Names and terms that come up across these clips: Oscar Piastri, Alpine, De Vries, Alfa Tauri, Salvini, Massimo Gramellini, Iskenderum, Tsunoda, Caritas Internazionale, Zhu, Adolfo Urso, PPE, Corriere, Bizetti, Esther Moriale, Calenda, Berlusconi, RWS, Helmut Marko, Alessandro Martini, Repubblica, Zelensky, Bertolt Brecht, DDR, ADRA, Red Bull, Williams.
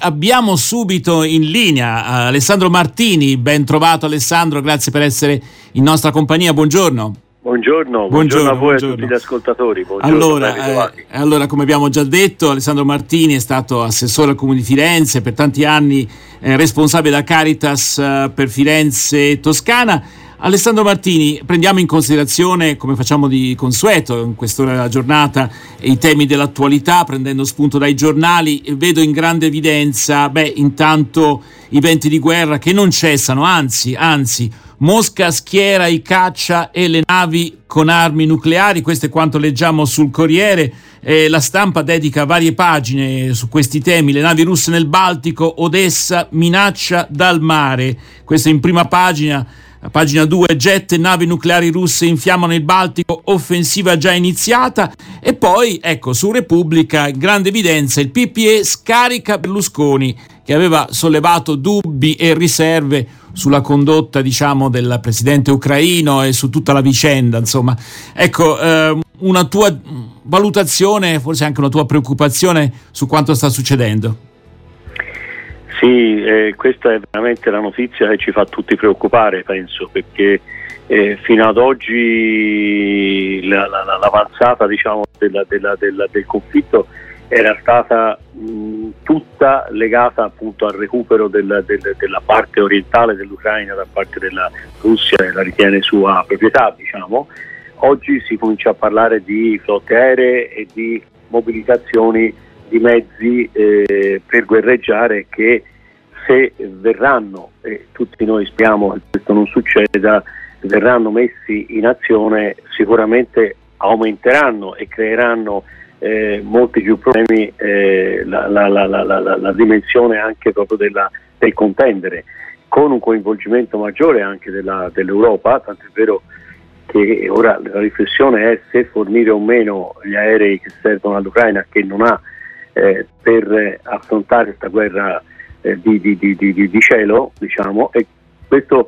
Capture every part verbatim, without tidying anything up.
abbiamo subito in linea Alessandro Martini. Ben trovato Alessandro, grazie per essere in nostra compagnia, buongiorno. Buongiorno, buongiorno, buongiorno a voi e a tutti gli ascoltatori. Buongiorno, allora, eh, allora, come abbiamo già detto, Alessandro Martini è stato assessore al Comune di Firenze, per tanti anni eh, responsabile della Caritas eh, per Firenze e Toscana. Alessandro Martini, prendiamo in considerazione, come facciamo di consueto in quest'ora della giornata, i temi dell'attualità, prendendo spunto dai giornali. Vedo in grande evidenza, beh, intanto i venti di guerra che non cessano, anzi, anzi, Mosca schiera i caccia e le navi con armi nucleari, questo è quanto leggiamo sul Corriere. Eh, la Stampa dedica varie pagine su questi temi, le navi russe nel Baltico, Odessa, minaccia dal mare, questo in prima pagina. Pagina due, jet e navi nucleari russe infiammano il Baltico, offensiva già iniziata. E poi, ecco, su Repubblica, grande evidenza, il P P E scarica Berlusconi, che aveva sollevato dubbi e riserve sulla condotta, diciamo, del presidente ucraino e su tutta la vicenda, insomma. Ecco, eh, una tua valutazione, forse anche una tua preoccupazione su quanto sta succedendo. Sì, eh, questa è veramente la notizia che ci fa tutti preoccupare, penso, perché eh, fino ad oggi la, la, l'avanzata diciamo, della, della, della, del conflitto era stata mh, tutta legata appunto al recupero della, della, della parte orientale dell'Ucraina da parte della Russia, che la ritiene sua proprietà, diciamo. Oggi si comincia a parlare di flotte aeree e di mobilitazioni di mezzi eh, per guerreggiare, che se verranno, e tutti noi speriamo che questo non succeda, verranno messi in azione, sicuramente aumenteranno e creeranno eh, molti più problemi eh, la, la, la, la, la, la dimensione anche proprio della, del contendere, con un coinvolgimento maggiore anche della, dell'Europa, tant'è vero che ora la riflessione è se fornire o meno gli aerei che servono all'Ucraina, che non ha Eh, per affrontare questa guerra eh, di, di, di, di, di cielo, diciamo, e questo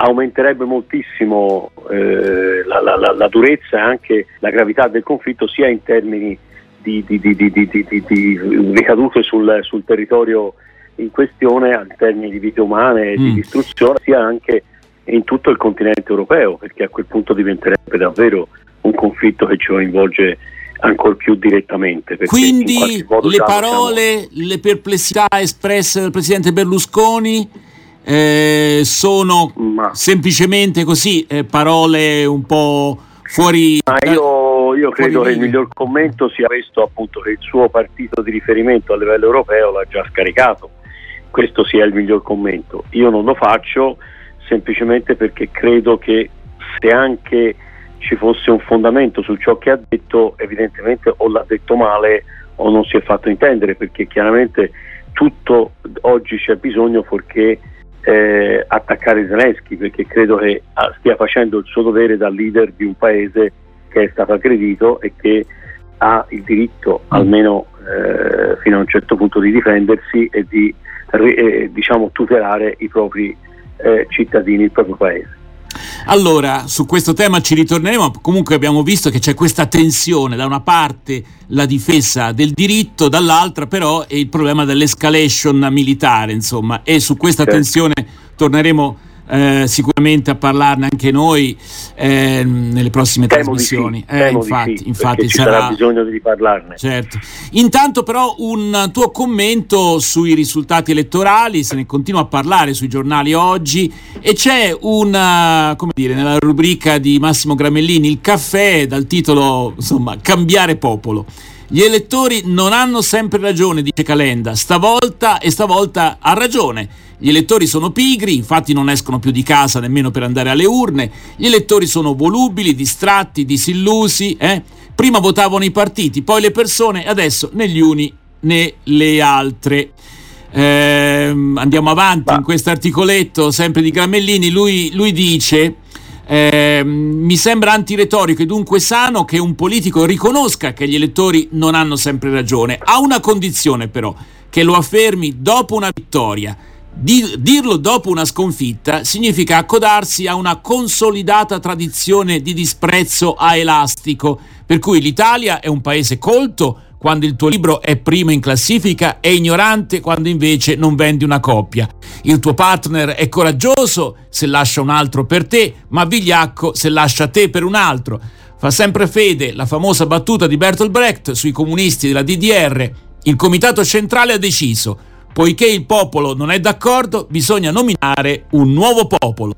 aumenterebbe moltissimo eh, la, la, la durezza e anche la gravità del conflitto, sia in termini di, di, di, di, di, di, di ricadute sul, sul territorio in questione, in termini di vite umane e mm. di distruzione, sia anche in tutto il continente europeo, perché a quel punto diventerebbe davvero un conflitto che ci coinvolge ancora più direttamente. Quindi le già, parole, diciamo, le perplessità espresse dal presidente Berlusconi eh, sono ma, semplicemente così, eh, parole un po' fuori. Ma io, io credo che il miglior commento sia questo, appunto, che il suo partito di riferimento a livello europeo l'ha già scaricato. Questo sia il miglior commento. Io non lo faccio semplicemente perché credo che se anche ci fosse un fondamento su ciò che ha detto, evidentemente o l'ha detto male o non si è fatto intendere, perché chiaramente tutto oggi c'è bisogno fuorché eh, attaccare Zelensky, perché credo che stia facendo il suo dovere da leader di un paese che è stato aggredito e che ha il diritto almeno eh, fino a un certo punto di difendersi e di eh, diciamo tutelare i propri eh, cittadini, il proprio paese. Allora, su questo tema ci ritorneremo. Comunque abbiamo visto che c'è questa tensione, da una parte la difesa del diritto, dall'altra però è il problema dell'escalation militare, insomma, e su questa tensione torneremo eh, sicuramente a parlarne anche noi eh, nelle prossime Temo trasmissioni. Sì, eh, infatti, sì, infatti ci sarà... sarà bisogno di parlarne. Certo. Intanto però un tuo commento sui risultati elettorali, se ne continua a parlare sui giornali oggi, e c'è una, come dire, nella rubrica di Massimo Gramellini, il caffè dal titolo, insomma, Cambiare popolo. Gli elettori non hanno sempre ragione, dice Calenda, stavolta e stavolta ha ragione. Gli elettori sono pigri, infatti non escono più di casa nemmeno per andare alle urne. Gli elettori sono volubili, distratti, disillusi. Eh? Prima votavano i partiti, poi le persone, adesso né gli uni né le altre. Eh, andiamo avanti in questo articoletto, sempre di Gramellini. Lui, lui dice... Eh, mi sembra antiretorico e dunque sano che un politico riconosca che gli elettori non hanno sempre ragione, a una condizione però, che lo affermi dopo una vittoria. Dirlo dopo una sconfitta significa accodarsi a una consolidata tradizione di disprezzo a elastico, per cui l'Italia è un paese colto quando il tuo libro è primo in classifica e ignorante quando invece non vendi una coppia. Il tuo partner è coraggioso se lascia un altro per te, ma vigliacco se lascia te per un altro. Fa sempre fede la famosa battuta di Bertolt Brecht sui comunisti della D D R. Il Comitato Centrale ha deciso: poiché il popolo non è d'accordo, bisogna nominare un nuovo popolo.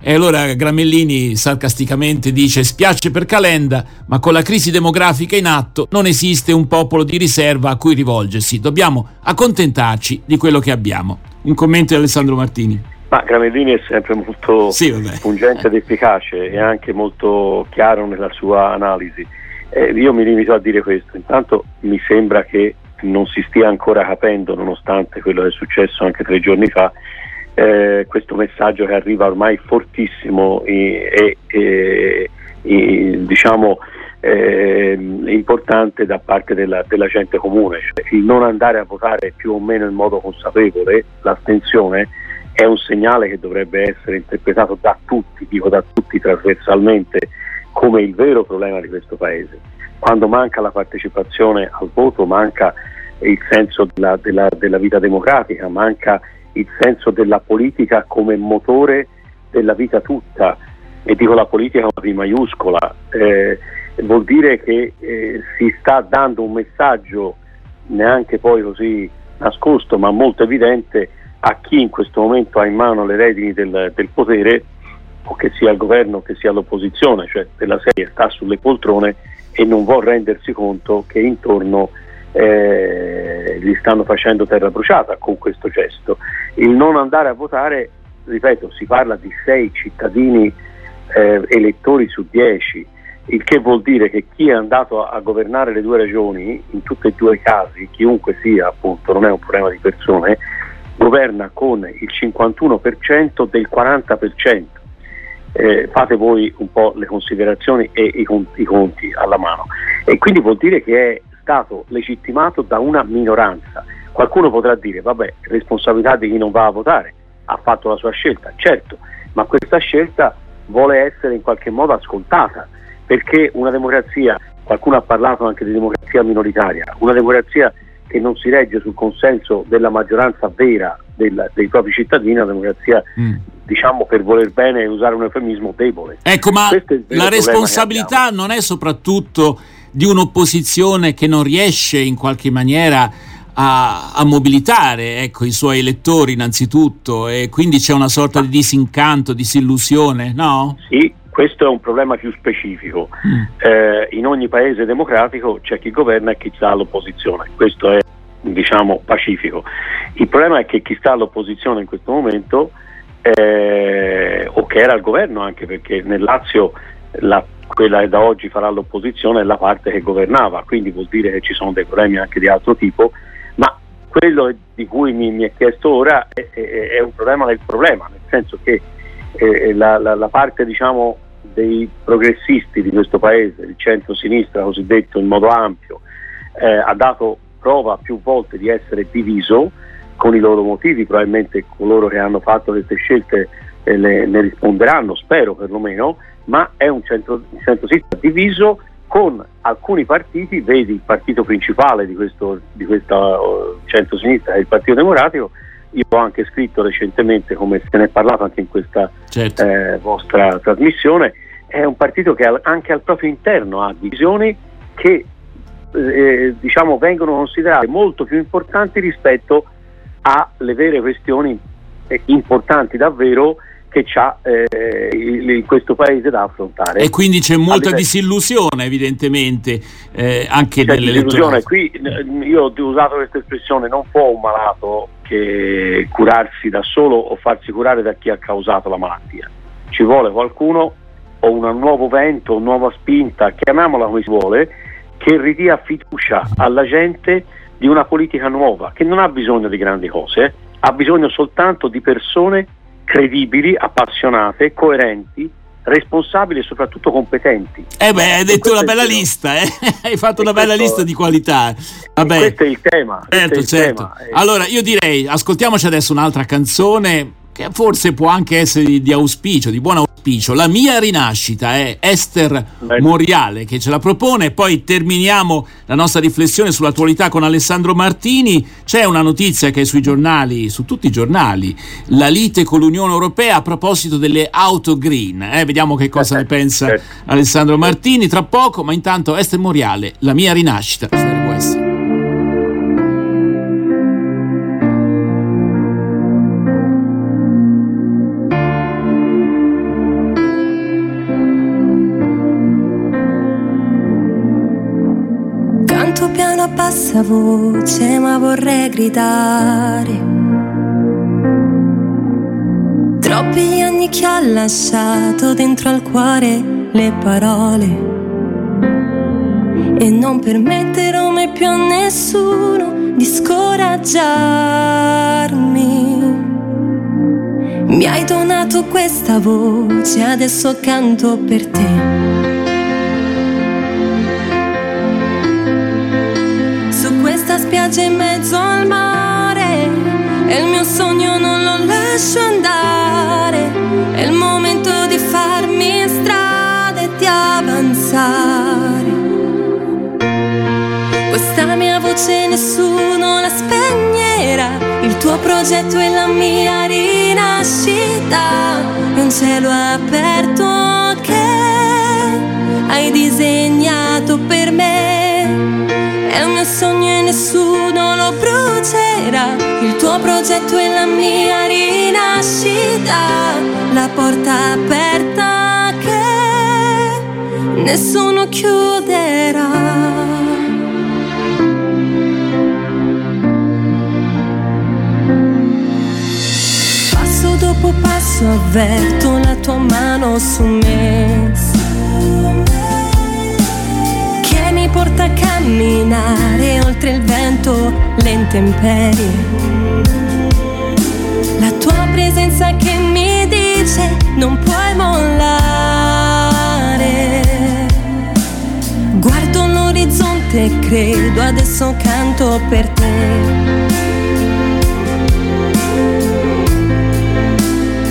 E allora Gramellini sarcasticamente dice: spiace per Calenda, ma con la crisi demografica in atto non esiste un popolo di riserva a cui rivolgersi, dobbiamo accontentarci di quello che abbiamo. Un commento di Alessandro Martini. Ma Gramellini è sempre molto sì, pungente ed efficace e anche molto chiaro nella sua analisi. Eh, io mi limito a dire questo: intanto mi sembra che non si stia ancora capendo, nonostante quello che è successo anche tre giorni fa, Eh, questo messaggio che arriva ormai fortissimo e, e, e diciamo eh, importante da parte della, della gente comune. Cioè, il non andare a votare più o meno in modo consapevole, l'astensione, è un segnale che dovrebbe essere interpretato da tutti, dico da tutti trasversalmente, come il vero problema di questo Paese. Quando manca la partecipazione al voto, manca il senso della, della, della vita democratica, manca il senso della politica come motore della vita tutta, e dico la politica con la P maiuscola, eh, vuol dire che eh, si sta dando un messaggio, neanche poi così nascosto ma molto evidente, a chi in questo momento ha in mano le redini del, del potere, o che sia il governo o che sia l'opposizione, cioè della serie sta sulle poltrone e non vuol rendersi conto che intorno Eh, gli stanno facendo terra bruciata con questo gesto. Il non andare a votare, ripeto, si parla di sei cittadini eh, elettori su dieci, il che vuol dire che chi è andato a, a governare le due regioni, in tutti e due i casi, chiunque sia, appunto, non è un problema di persone, governa con il cinquantuno per cento del quaranta per cento. Eh, fate voi un po' le considerazioni e i, i conti alla mano, e quindi vuol dire che è stato legittimato da una minoranza. Qualcuno potrà dire: vabbè, responsabilità di chi non va a votare, ha fatto la sua scelta, certo, ma questa scelta vuole essere in qualche modo ascoltata, perché una democrazia, qualcuno ha parlato anche di democrazia minoritaria, una democrazia che non si regge sul consenso della maggioranza vera del, dei propri cittadini, una democrazia mm. diciamo, per voler bene usare un eufemismo, debole. Ecco, ma la responsabilità non è soprattutto di un'opposizione che non riesce in qualche maniera a, a mobilitare ecco, i suoi elettori innanzitutto, e quindi c'è una sorta di disincanto, disillusione, no? Sì, questo è un problema più specifico. Mm. Eh, in ogni paese democratico c'è chi governa e chi sta all'opposizione, questo è diciamo pacifico. Il problema è che chi sta all'opposizione in questo momento, eh, o che era al governo, anche perché nel Lazio la quella che da oggi farà l'opposizione è la parte che governava, quindi vuol dire che ci sono dei problemi anche di altro tipo, ma quello di cui mi, mi è chiesto ora è, è, è un problema del problema, nel senso che eh, la, la, la parte diciamo dei progressisti di questo paese, il centro-sinistra cosiddetto in modo ampio, eh, ha dato prova più volte di essere diviso con i loro motivi. Probabilmente coloro che hanno fatto queste scelte eh, le, ne risponderanno, spero perlomeno, ma è un centro, centro-sinistra diviso, con alcuni partiti, vedi il partito principale di questo di questa centro-sinistra è il Partito Democratico. Io ho anche scritto recentemente, come se ne è parlato anche in questa certo. eh, vostra trasmissione, è un partito che anche al proprio interno ha divisioni che eh, diciamo vengono considerate molto più importanti rispetto alle vere questioni eh, importanti davvero che c'ha eh, questo paese da affrontare, e quindi c'è molta disillusione evidentemente eh, anche dell'elettorato. Qui io ho usato questa espressione: non può un malato che curarsi da solo o farsi curare da chi ha causato la malattia, ci vuole qualcuno o un nuovo vento, una nuova spinta, chiamiamola come si vuole, che ridia fiducia alla gente di una politica nuova che non ha bisogno di grandi cose, ha bisogno soltanto di persone credibili, appassionate, coerenti, responsabili e soprattutto competenti. Eh beh, hai detto una bella lista, eh? Hai fatto una bella lista di qualità. Vabbè. Questo è il tema. Certo, certo. Allora io direi ascoltiamoci adesso un'altra canzone che forse può anche essere di, di auspicio, di buon auspicio pasticcio. La mia rinascita è Esther Moriale che ce la propone. Poi terminiamo la nostra riflessione sull'attualità con Alessandro Martini. C'è una notizia che è sui giornali, su tutti i giornali, la lite con l'Unione Europea a proposito delle auto green. Eh, vediamo che cosa ne pensa Alessandro Martini tra poco, ma intanto Esther Moriale, La mia rinascita, su R W S. Bassa voce, ma vorrei gridare. Troppi anni che ha lasciato dentro al cuore le parole, e non permetterò mai più a nessuno di scoraggiarmi. Mi hai donato questa voce, adesso canto per te. Spiaggia in mezzo al mare, e il mio sogno non lo lascio andare. È il momento di farmi strada e di avanzare. Questa mia voce nessuno la spegnerà. Il tuo progetto è la mia rinascita. È un cielo aperto che hai disegnato per me. È un mio sogno e nessuno lo brucerà. Il tuo progetto è la mia rinascita. La porta aperta che nessuno chiuderà. Passo dopo passo avverto la tua mano su me, porta a camminare oltre il vento, le intemperie. La tua presenza che mi dice non puoi mollare. Guardo l'orizzonte e credo, adesso canto per te.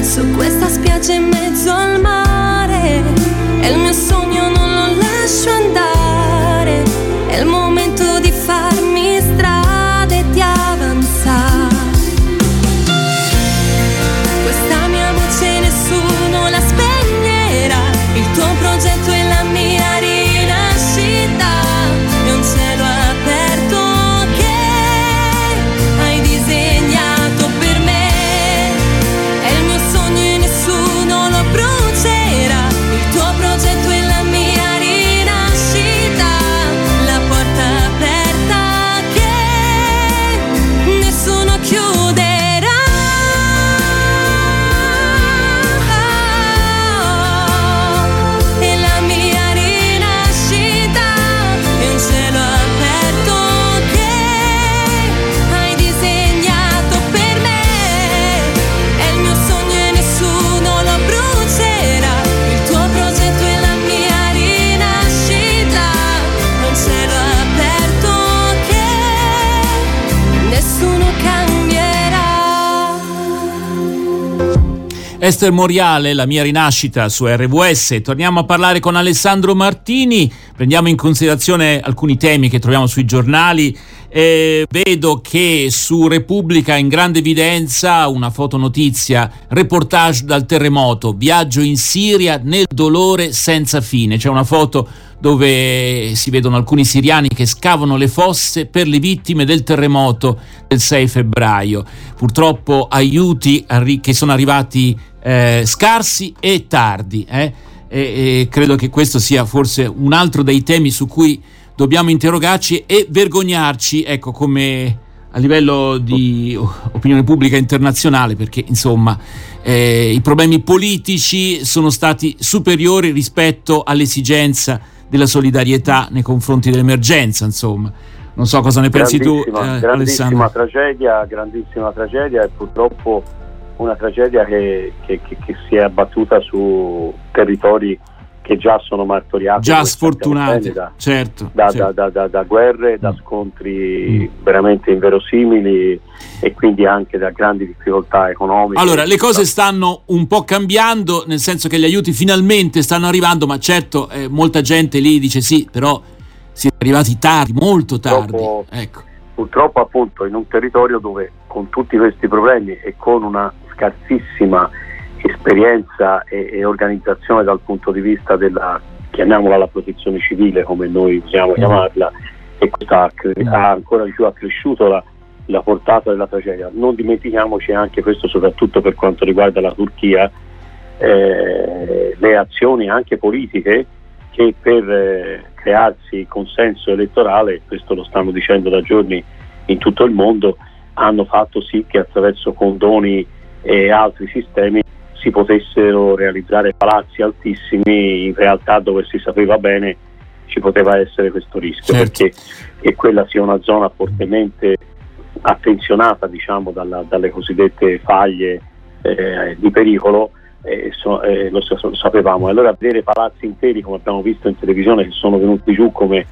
Su questa spiaggia in mezzo al mare, e il mio sogno non lo lascio andare. È il momento di farmi strada e di avanzare. Questa mia voce nessuno la spegnerà. Il tuo progetto è la mia rinascita. È un cielo aperto che hai disegnato per me. È il mio sogno e nessuno lo brucerà. Il tuo progetto è la mia Esther Moriale, La mia rinascita su R W S. Torniamo a parlare con Alessandro Martini, prendiamo in considerazione alcuni temi che troviamo sui giornali. Eh, vedo che su Repubblica in grande evidenza una fotonotizia, reportage dal terremoto, viaggio in Siria nel dolore senza fine. C'è una foto dove si vedono alcuni siriani che scavano le fosse per le vittime del terremoto del sei febbraio. Purtroppo aiuti arri- che sono arrivati eh, scarsi e tardi. Eh? E, e credo che questo sia forse un altro dei temi su cui dobbiamo interrogarci e vergognarci, ecco, come a livello di opinione pubblica internazionale, perché insomma eh, i problemi politici sono stati superiori rispetto all'esigenza della solidarietà nei confronti dell'emergenza, insomma. Non so cosa ne pensi tu, eh, grandissima Alessandro. tragedia, grandissima tragedia e purtroppo una tragedia che, che, che, che si è abbattuta su territori che già sono martoriati, già sfortunati da, certo, da, certo. Da, da, da, da guerre, da scontri mm. veramente inverosimili e quindi anche da grandi difficoltà economiche. Allora, le cose stanno un po' cambiando, nel senso che gli aiuti finalmente stanno arrivando, ma certo eh, molta gente lì dice sì, però si è arrivati tardi, molto tardi. Purtroppo, ecco. purtroppo appunto in un territorio dove con tutti questi problemi e con una scarsissima esperienza e, e organizzazione dal punto di vista della, chiamiamola la protezione civile come noi possiamo chiamarla, e questa ha ancora di più accresciuto la, la portata della tragedia. Non dimentichiamoci anche questo, soprattutto per quanto riguarda la Turchia, eh, le azioni anche politiche che per eh, crearsi consenso elettorale, questo lo stanno dicendo da giorni in tutto il mondo, hanno fatto sì che attraverso condoni e altri sistemi si potessero realizzare palazzi altissimi, in realtà dove si sapeva bene ci poteva essere questo rischio, certo. perché che quella sia una zona fortemente attenzionata, diciamo, dalla, dalle cosiddette faglie eh, di pericolo, eh, so, eh, lo, lo sapevamo. Allora vedere palazzi interi, come abbiamo visto in televisione, che sono venuti giù come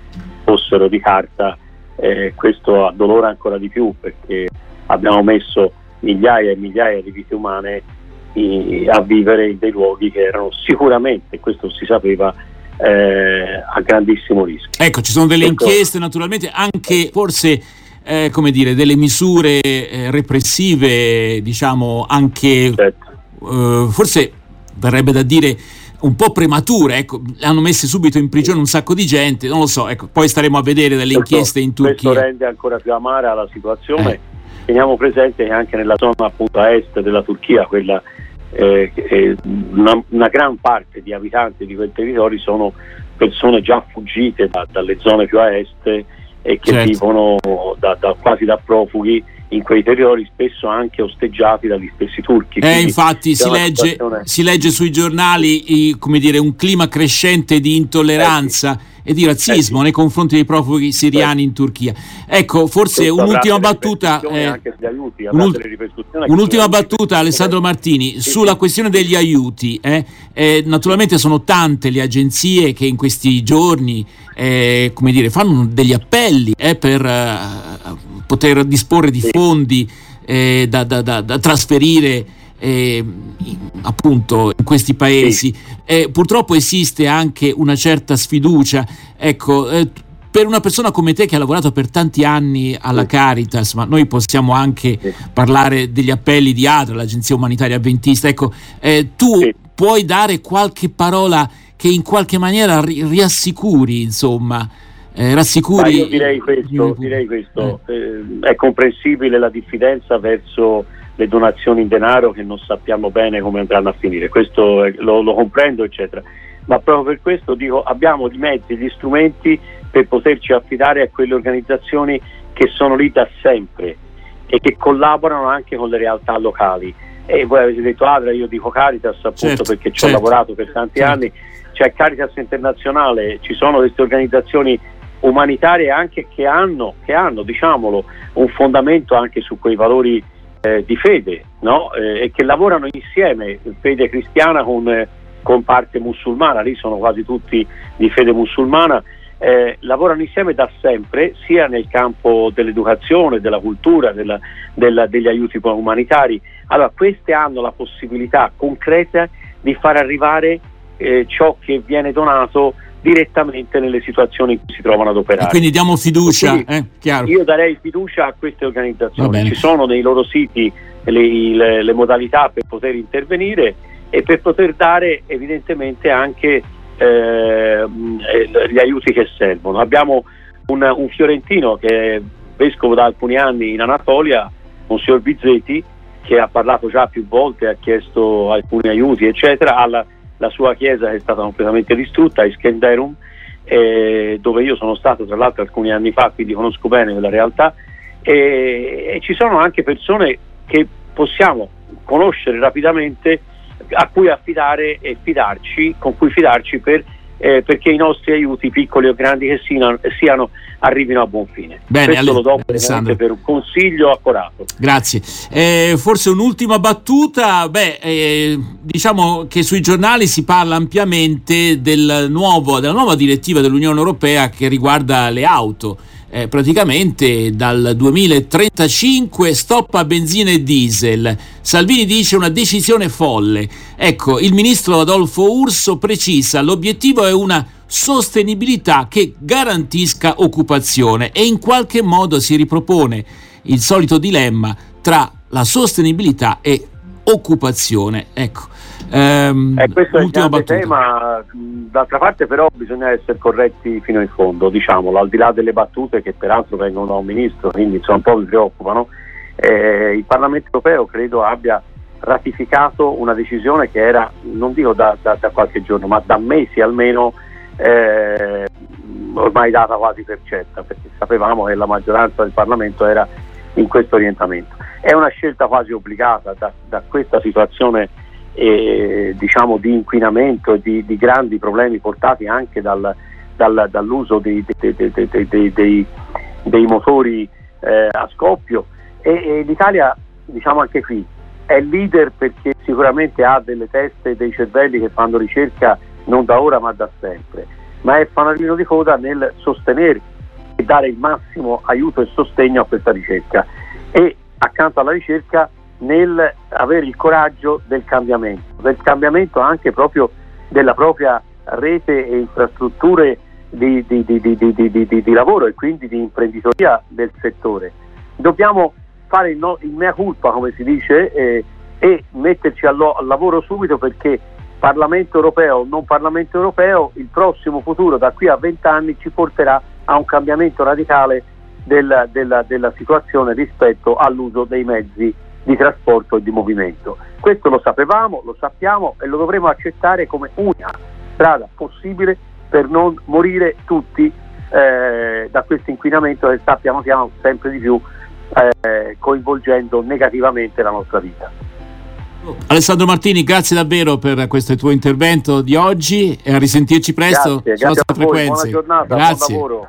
fossero di carta, eh, questo addolora ancora di più, perché abbiamo messo migliaia e migliaia di vite umane a vivere in dei luoghi che erano sicuramente, questo si sapeva, eh, a grandissimo rischio. Ecco, ci sono delle inchieste naturalmente, anche forse eh, come dire, delle misure eh, repressive, diciamo anche certo. eh, forse verrebbe da dire un po' premature, ecco, hanno messo subito in prigione un sacco di gente, non lo so, ecco, poi staremo a vedere delle inchieste in Turchia. Questo rende ancora più amara la situazione. Eh. Teniamo presente che anche nella zona appunto a est della Turchia, quella Eh, eh, una, una gran parte di abitanti di quel territorio sono persone già fuggite da, dalle zone più a est e che certo. vivono da, da, quasi da profughi in quei territori, spesso anche osteggiati dagli stessi turchi. Eh, infatti si legge, situazione... si legge sui giornali eh, come dire, un clima crescente di intolleranza eh sì. e di razzismo eh sì. nei confronti dei profughi siriani eh. in Turchia. Ecco, forse questo un'ultima battuta eh, anche gli aiuti, un'ult- un'ultima battuta, Alessandro Martini, sì, sulla sì. questione degli aiuti. Eh, eh, naturalmente sono tante le agenzie che in questi giorni eh, come dire, fanno degli appelli eh, per eh, poter disporre di sì. fondi eh, da, da, da, da trasferire eh, in, appunto in questi paesi. Sì. Eh, purtroppo esiste anche una certa sfiducia. Ecco, eh, per una persona come te che ha lavorato per tanti anni alla sì. Caritas, ma noi possiamo anche sì. parlare degli appelli di ADRA, l'Agenzia Umanitaria Adventista, ecco, eh, tu sì. puoi dare qualche parola che in qualche maniera ri- riassicuri, insomma, Eh, rassicuri. Ma io direi questo, direi questo. Eh, è comprensibile la diffidenza verso le donazioni in denaro, che non sappiamo bene come andranno a finire, questo è, lo, lo comprendo eccetera, ma proprio per questo dico, abbiamo i mezzi, gli strumenti per poterci affidare a quelle organizzazioni che sono lì da sempre e che collaborano anche con le realtà locali. E voi avete detto ADRA, io dico Caritas appunto certo, perché ci certo. ho lavorato per tanti certo. anni, c'è Caritas Internazionale, ci sono queste organizzazioni umanitarie anche che hanno, che hanno, diciamolo, un fondamento anche su quei valori eh, di fede, no? Eh, e che lavorano insieme, fede cristiana con, eh, con parte musulmana, lì sono quasi tutti di fede musulmana, eh, lavorano insieme da sempre, sia nel campo dell'educazione, della cultura, della, della, degli aiuti umanitari. Allora queste hanno la possibilità concreta di far arrivare eh, ciò che viene donato direttamente nelle situazioni in cui si trovano ad operare. E quindi diamo fiducia, quindi, eh, chiaro. Io darei fiducia a queste organizzazioni, ci sono nei loro siti le, le, le modalità per poter intervenire e per poter dare evidentemente anche eh, gli aiuti che servono. Abbiamo un, un fiorentino che è vescovo da alcuni anni in Anatolia, Monsignor Bizetti, che ha parlato già più volte, ha chiesto alcuni aiuti eccetera, alla la sua chiesa è stata completamente distrutta a Iskenderum, eh, dove io sono stato tra l'altro alcuni anni fa, quindi conosco bene quella realtà, eh, e ci sono anche persone che possiamo conoscere rapidamente, a cui affidare e fidarci, con cui fidarci per eh, perché i nostri aiuti, piccoli o grandi che siano, siano arrivino a buon fine. Bene, questo alle... lo do veramente per un consiglio accorato. Grazie. Eh, forse un'ultima battuta. Beh, eh, diciamo che sui giornali si parla ampiamente del nuovo, della nuova direttiva dell'Unione Europea che riguarda le auto. Eh, praticamente dal duemilatrentacinque stop a benzina e diesel. Salvini dice una decisione folle. Ecco, il ministro Adolfo Urso precisa: l'obiettivo è una sostenibilità che garantisca occupazione, e in qualche modo si ripropone il solito dilemma tra la sostenibilità e occupazione. Ecco. Ehm, eh, questo è un grande tema. D'altra parte però bisogna essere corretti fino in fondo, diciamolo, al di là delle battute che peraltro vengono da un ministro, quindi insomma un po' mi preoccupano. Eh, il Parlamento europeo credo abbia ratificato una decisione che era, non dico da, da, da qualche giorno, ma da mesi almeno, eh, ormai data quasi per certa, perché sapevamo che la maggioranza del Parlamento era in questo orientamento. È una scelta quasi obbligata da, da questa situazione e, diciamo, di inquinamento e di, di grandi problemi portati anche dal, dal, dall'uso dei, dei, dei, dei, dei, dei motori eh, a scoppio, e, e l'Italia, diciamo, anche qui è leader perché sicuramente ha delle teste e dei cervelli che fanno ricerca non da ora ma da sempre, ma è fanalino di coda nel sostenere e dare il massimo aiuto e sostegno a questa ricerca, e accanto alla ricerca nel avere il coraggio del cambiamento, del cambiamento anche proprio della propria rete e infrastrutture di, di, di, di, di, di, di, di lavoro e quindi di imprenditoria del settore. Dobbiamo fare il, no, il mea culpa, come si dice, eh, e metterci allo, al lavoro subito, perché Parlamento europeo, non Parlamento europeo, il prossimo futuro da qui a vent'anni ci porterà a un cambiamento radicale della, della, della situazione rispetto all'uso dei mezzi di trasporto e di movimento. Questo lo sapevamo, lo sappiamo e lo dovremo accettare come una strada possibile per non morire tutti eh, da questo inquinamento che sta piano piano sempre di più eh, coinvolgendo negativamente la nostra vita. Alessandro Martini, grazie davvero per questo tuo intervento di oggi, e a risentirci presto. Grazie, grazie a voi, buona giornata, buon lavoro.